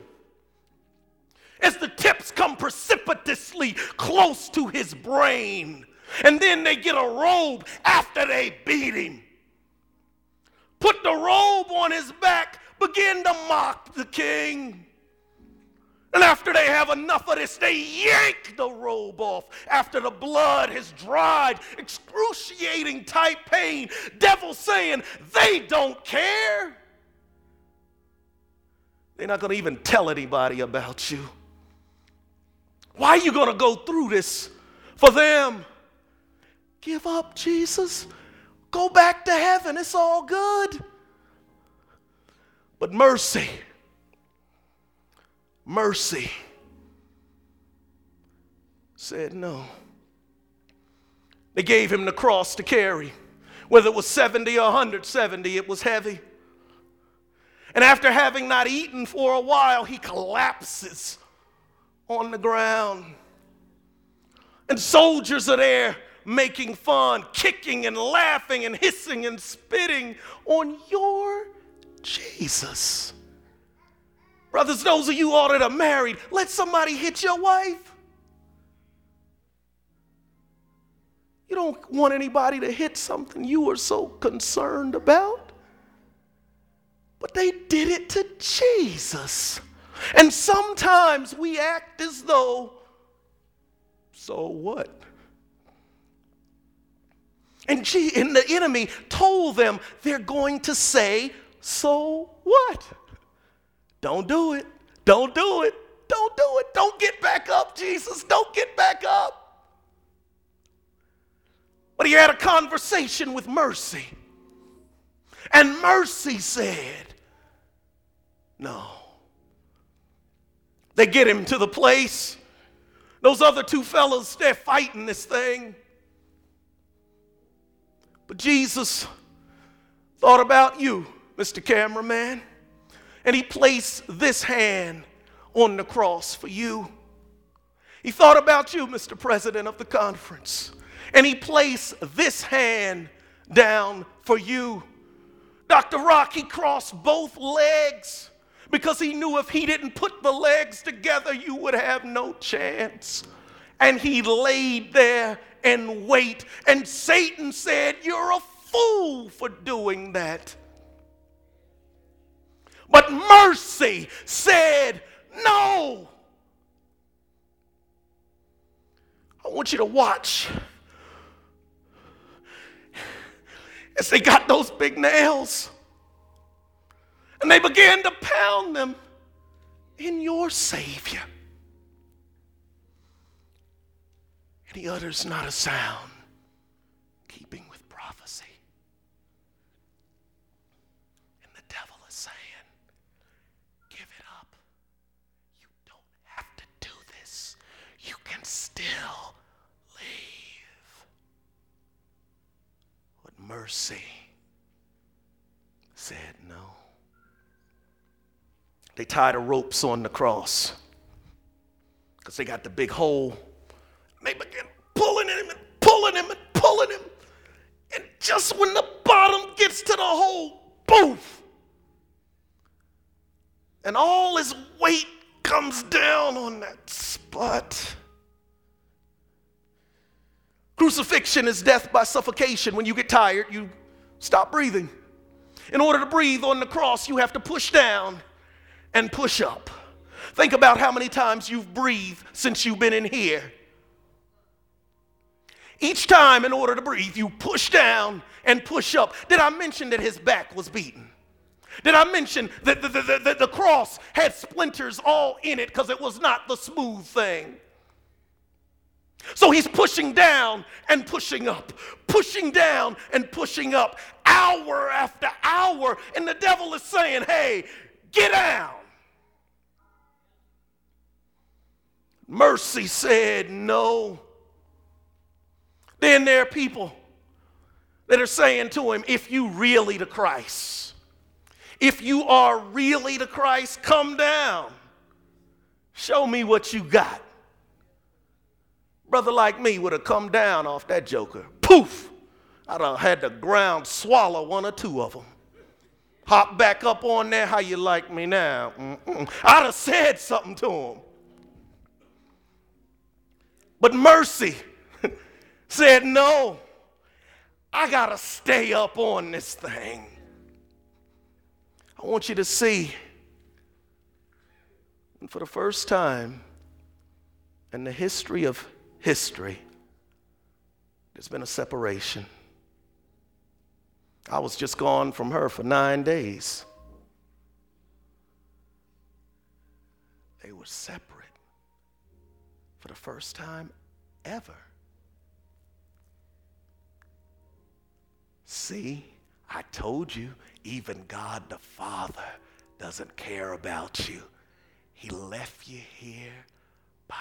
As the tips come precipitously close to his brain. And then they get a robe after they beat him. Put the robe on his back. Begin to mock the king. And after they have enough of this, they yank the robe off. After the blood has dried, excruciating type pain, devil saying, they don't care. They're not going to even tell anybody about you. Why are you going to go through this for them? Give up, Jesus. Go back to heaven. It's all good. But mercy, mercy said no. They gave him the cross to carry. Whether it was seventy or one hundred seventy, it was heavy. And after having not eaten for a while, he collapses on the ground. And soldiers are there making fun, kicking and laughing and hissing and spitting on your Jesus. Brothers, those of you all that are married, let somebody hit your wife. You don't want anybody to hit something you are so concerned about. But they did it to Jesus. And sometimes we act as though, so what? And, she, and the enemy told them they're going to say, so what? Don't do it. Don't do it. Don't do it. Don't get back up, Jesus. Don't get back up. But he had a conversation with mercy. And mercy said, no. They get him to the place. Those other two fellows, they're fighting this thing. But Jesus thought about you, Mister Cameraman, and he placed this hand on the cross for you. He thought about you, Mister President of the conference, and he placed this hand down for you. Doctor Rock, he crossed both legs because he knew if he didn't put the legs together, you would have no chance. And he laid there and wait, and Satan said, you're a fool for doing that. But mercy said no. I want you to watch as they got those big nails and they began to pound them in your Savior. And He utters not a sound, keeping with prophecy. And the devil is saying, give it up. You don't have to do this. You can still leave. But mercy said no. They tied the ropes on the cross because they got the big hole. They began pulling him and pulling him and pulling him. And just when the bottom gets to the hole, poof! And all his weight comes down on that spot. Crucifixion is death by suffocation. When you get tired, you stop breathing. In order to breathe on the cross, you have to push down and push up. Think about how many times you've breathed since you've been in here. Each time, in order to breathe, you push down and push up. Did I mention that his back was beaten? Did I mention that the, the, the, the, the cross had splinters all in it because it was not the smooth thing? So he's pushing down and pushing up, pushing down and pushing up, hour after hour. And the devil is saying, hey, get down. Mercy said no. Then there are people that are saying to him, if you really the Christ, if you are really the Christ, come down. Show me what you got. Brother like me would have come down off that joker. Poof! I'd have had the ground swallow one or two of them. Hop back up on there, how you like me now? Mm-mm. I'd have said something to him. But mercy said, no, I got to stay up on this thing. I want you to see, and for the first time in the history of history, there's been a separation. I was just gone from her for nine days. They were separate for the first time ever. See, I told you, even God the Father doesn't care about you. He left you here by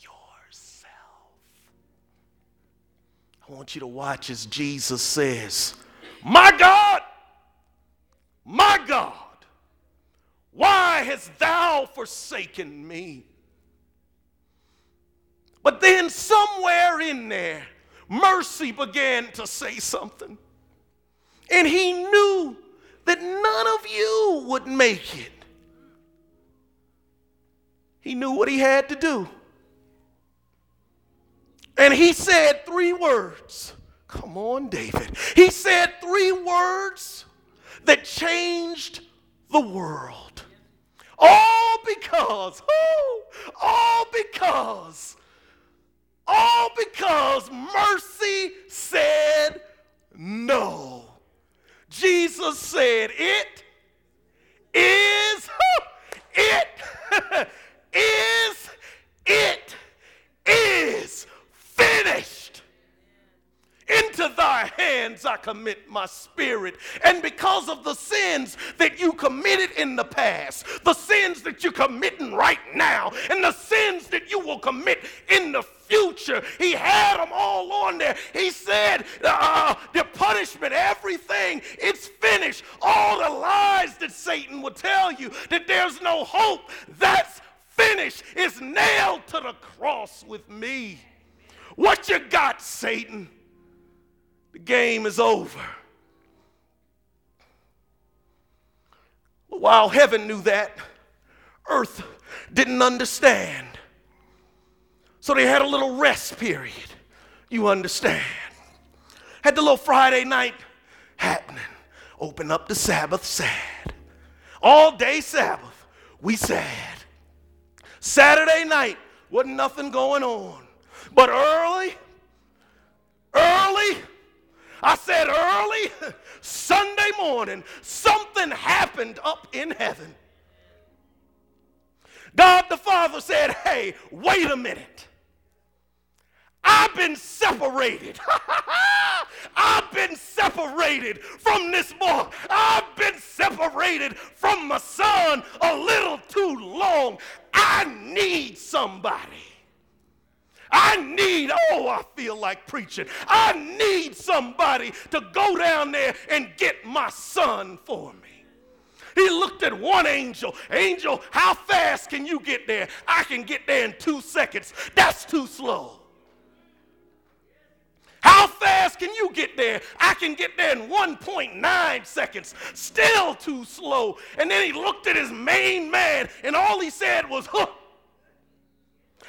yourself. I want you to watch as Jesus says, my God, my God, why hast thou forsaken me? But then somewhere in there, mercy began to say something. And he knew that none of you would make it. He knew what he had to do. And he said three words. Come on, David. He said three words that changed the world. All because, oh, all because, all because mercy said no. Jesus said, it is, it is, it is finished. Into thy hands I commit my spirit. And because of the sins that you committed in the past, the sins that you're committing right now, and the sins that you will commit in the future, he had them all on there. He said, uh, the punishment, everything, it's finished. All the lies that Satan will tell you, that there's no hope, that's finished. It's nailed to the cross with me. What you got, Satan? The game is over. While heaven knew that, earth didn't understand. So they had a little rest period, you understand. Had the little Friday night happening. Open up the Sabbath, sad. All day Sabbath, we sad. Saturday night, wasn't nothing going on. But early, early, I said early, Sunday morning, something happened up in heaven. God the Father said, hey, wait a minute. I've been separated. I've been separated from this boy. I've been separated from my son a little too long. I need somebody. I need, oh, I feel like preaching. I need somebody to go down there and get my son for me. He looked at one angel. Angel, how fast can you get there? I can get there in two seconds. That's too slow. How fast can you get there? I can get there in one point nine seconds. Still too slow. And then he looked at his main man, and all he said was, huh,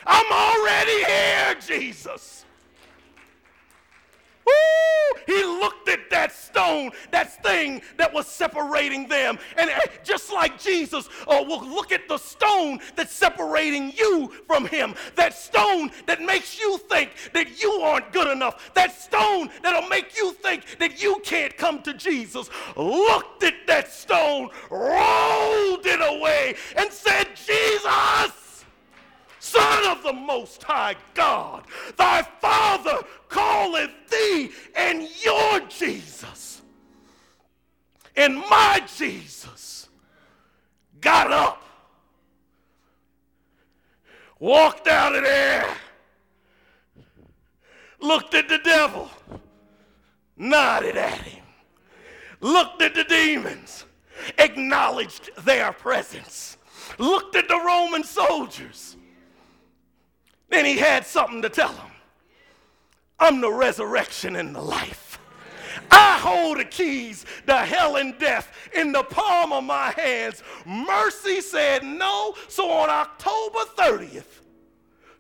I'm already here, Jesus. Woo! He looked at that stone, that thing that was separating them. And just like Jesus uh, will look at the stone that's separating you from him, that stone that makes you think that you aren't good enough, that stone that'll make you think that you can't come to Jesus, looked at that stone, rolled it away, and said, Jesus, Son of the Most High God, thy Father calleth thee, and your Jesus, and my Jesus, got up, walked out of there, looked at the devil, nodded at him, looked at the demons, acknowledged their presence, looked at the Roman soldiers. Then he had something to tell them. I'm the resurrection and the life. I hold the keys to hell and death in the palm of my hands. Mercy said no. So on October thirtieth,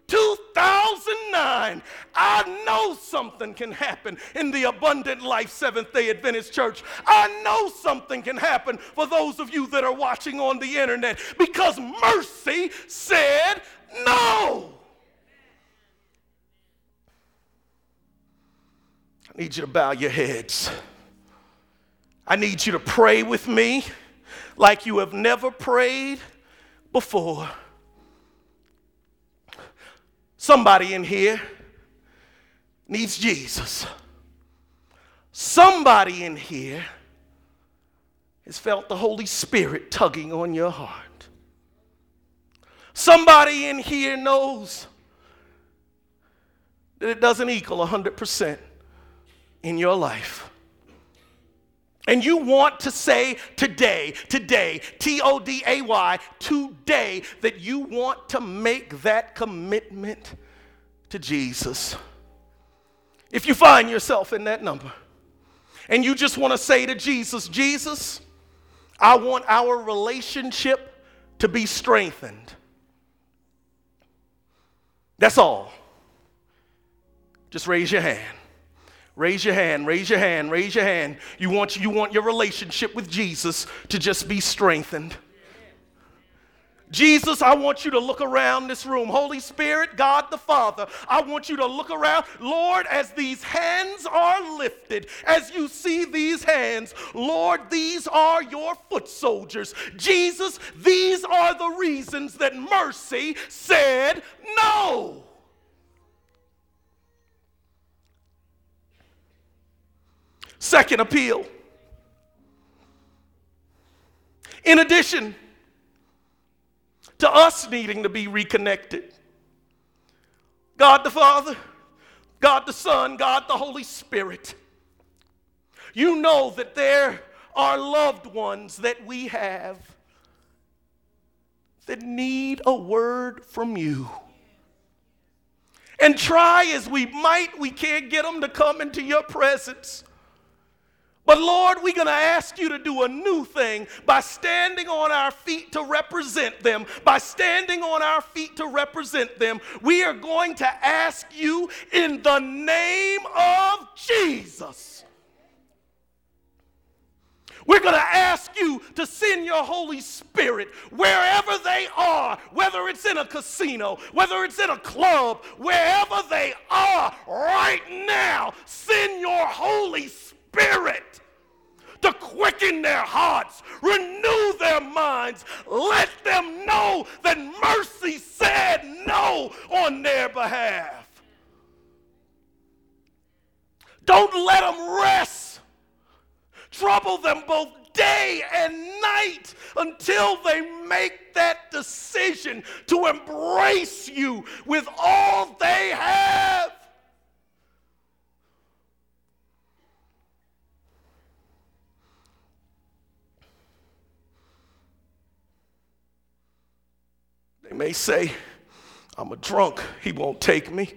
two thousand nine, I know something can happen in the Abundant Life Seventh-day Adventist Church. I know something can happen for those of you that are watching on the internet, because mercy said no. I need you to bow your heads. I need you to pray with me like you have never prayed before. Somebody in here needs Jesus. Somebody in here has felt the Holy Spirit tugging on your heart. Somebody in here knows that it doesn't equal one hundred percent. In your life. And you want to say today, today, T O D A Y, today, that you want to make that commitment to Jesus. If you find yourself in that number and you just want to say to Jesus, Jesus, I want our relationship to be strengthened. That's all. Just raise your hand. Raise your hand, raise your hand, raise your hand. You want, you want your relationship with Jesus to just be strengthened. Jesus, I want you to look around this room. Holy Spirit, God the Father, I want you to look around. Lord, as these hands are lifted, as you see these hands, Lord, these are your foot soldiers. Jesus, these are the reasons that mercy said no. Second appeal. In addition to us needing to be reconnected, God the Father, God the Son, God the Holy Spirit, you know that there are loved ones that we have that need a word from you. And try as we might, we can't get them to come into your presence. But Lord, we're going to ask you to do a new thing by standing on our feet to represent them. By standing on our feet to represent them, we are going to ask you in the name of Jesus. We're going to ask you to send your Holy Spirit wherever they are, whether it's in a casino, whether it's in a club, wherever they are right now, send your Holy Spirit. Spirit to quicken their hearts, renew their minds, let them know that mercy said no on their behalf. Don't let them rest. Trouble them both day and night until they make that decision to embrace you with all they have. They may say, I'm a drunk, he won't take me.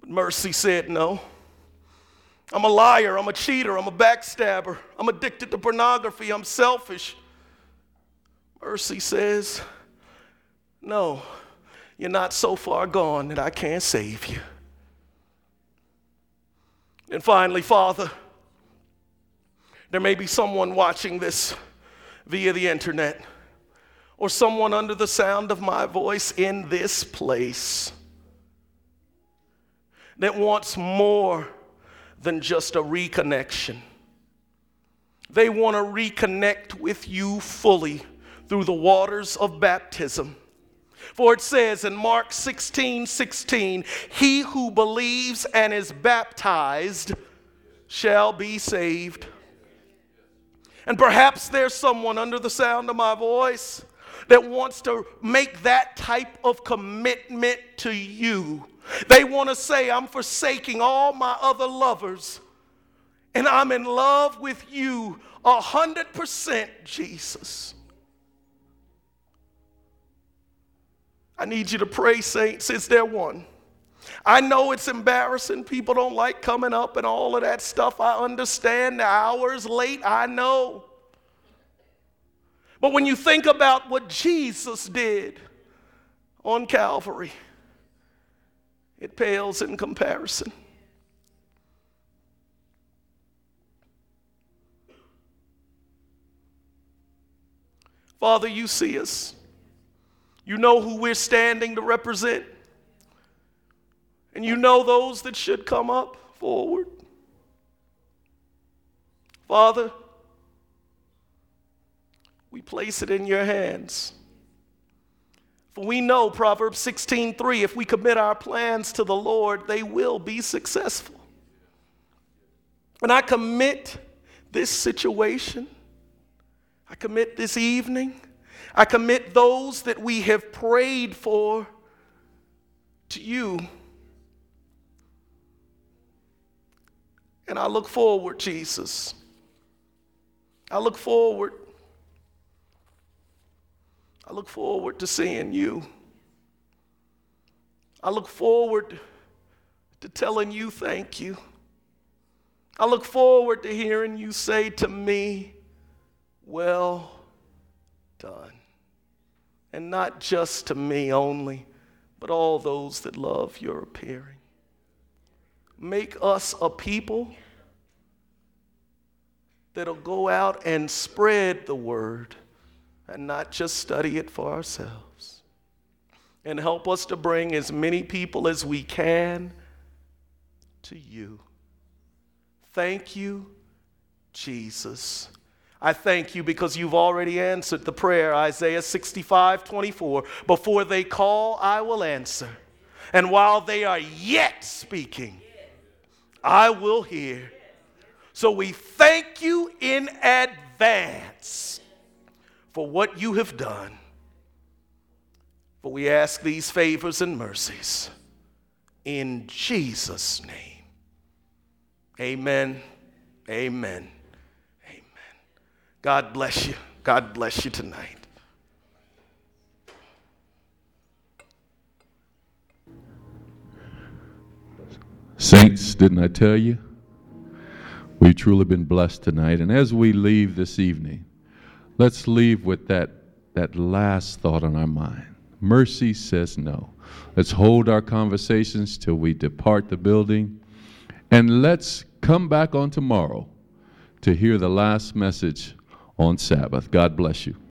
But mercy said no. I'm a liar, I'm a cheater, I'm a backstabber, I'm addicted to pornography, I'm selfish. Mercy says, no, you're not so far gone that I can't save you. And finally, Father, there may be someone watching this via the internet, or someone under the sound of my voice in this place that wants more than just a reconnection. They want to reconnect with you fully through the waters of baptism. For it says in Mark sixteen sixteen, he who believes and is baptized shall be saved. And perhaps there's someone under the sound of my voice that wants to make that type of commitment to you. They want to say, I'm forsaking all my other lovers, and I'm in love with you a hundred percent, Jesus. I need you to pray, saints. Is there one? I know it's embarrassing. People don't like coming up and all of that stuff. I understand the hours late. I know. But when you think about what Jesus did on Calvary, it pales in comparison. Father, you see us. You know who we're standing to represent. And you know those that should come up forward. Father, we place it in your hands. For we know, Proverbs sixteen three, if we commit our plans to the Lord, they will be successful. And I commit this situation. I commit this evening. I commit those that we have prayed for to you. And I look forward, Jesus. I look forward. I look forward to seeing you. I look forward to telling you thank you. I look forward to hearing you say to me, well done. And not just to me only, but all those that love your appearing. Make us a people that'll go out and spread the word, and not just study it for ourselves. And help us to bring as many people as we can to you. Thank you, Jesus. I thank you because you've already answered the prayer, Isaiah sixty-five twenty-four. Before they call, I will answer. And while they are yet speaking, I will hear. So we thank you in advance for what you have done. For we ask these favors and mercies in Jesus' name. Amen, amen, amen. God bless you. God bless you tonight. Saints, didn't I tell you? We've truly been blessed tonight. And as we leave this evening, let's leave with that, that last thought on our mind. Mercy says no. Let's hold our conversations till we depart the building. And let's come back on tomorrow to hear the last message on Sabbath. God bless you.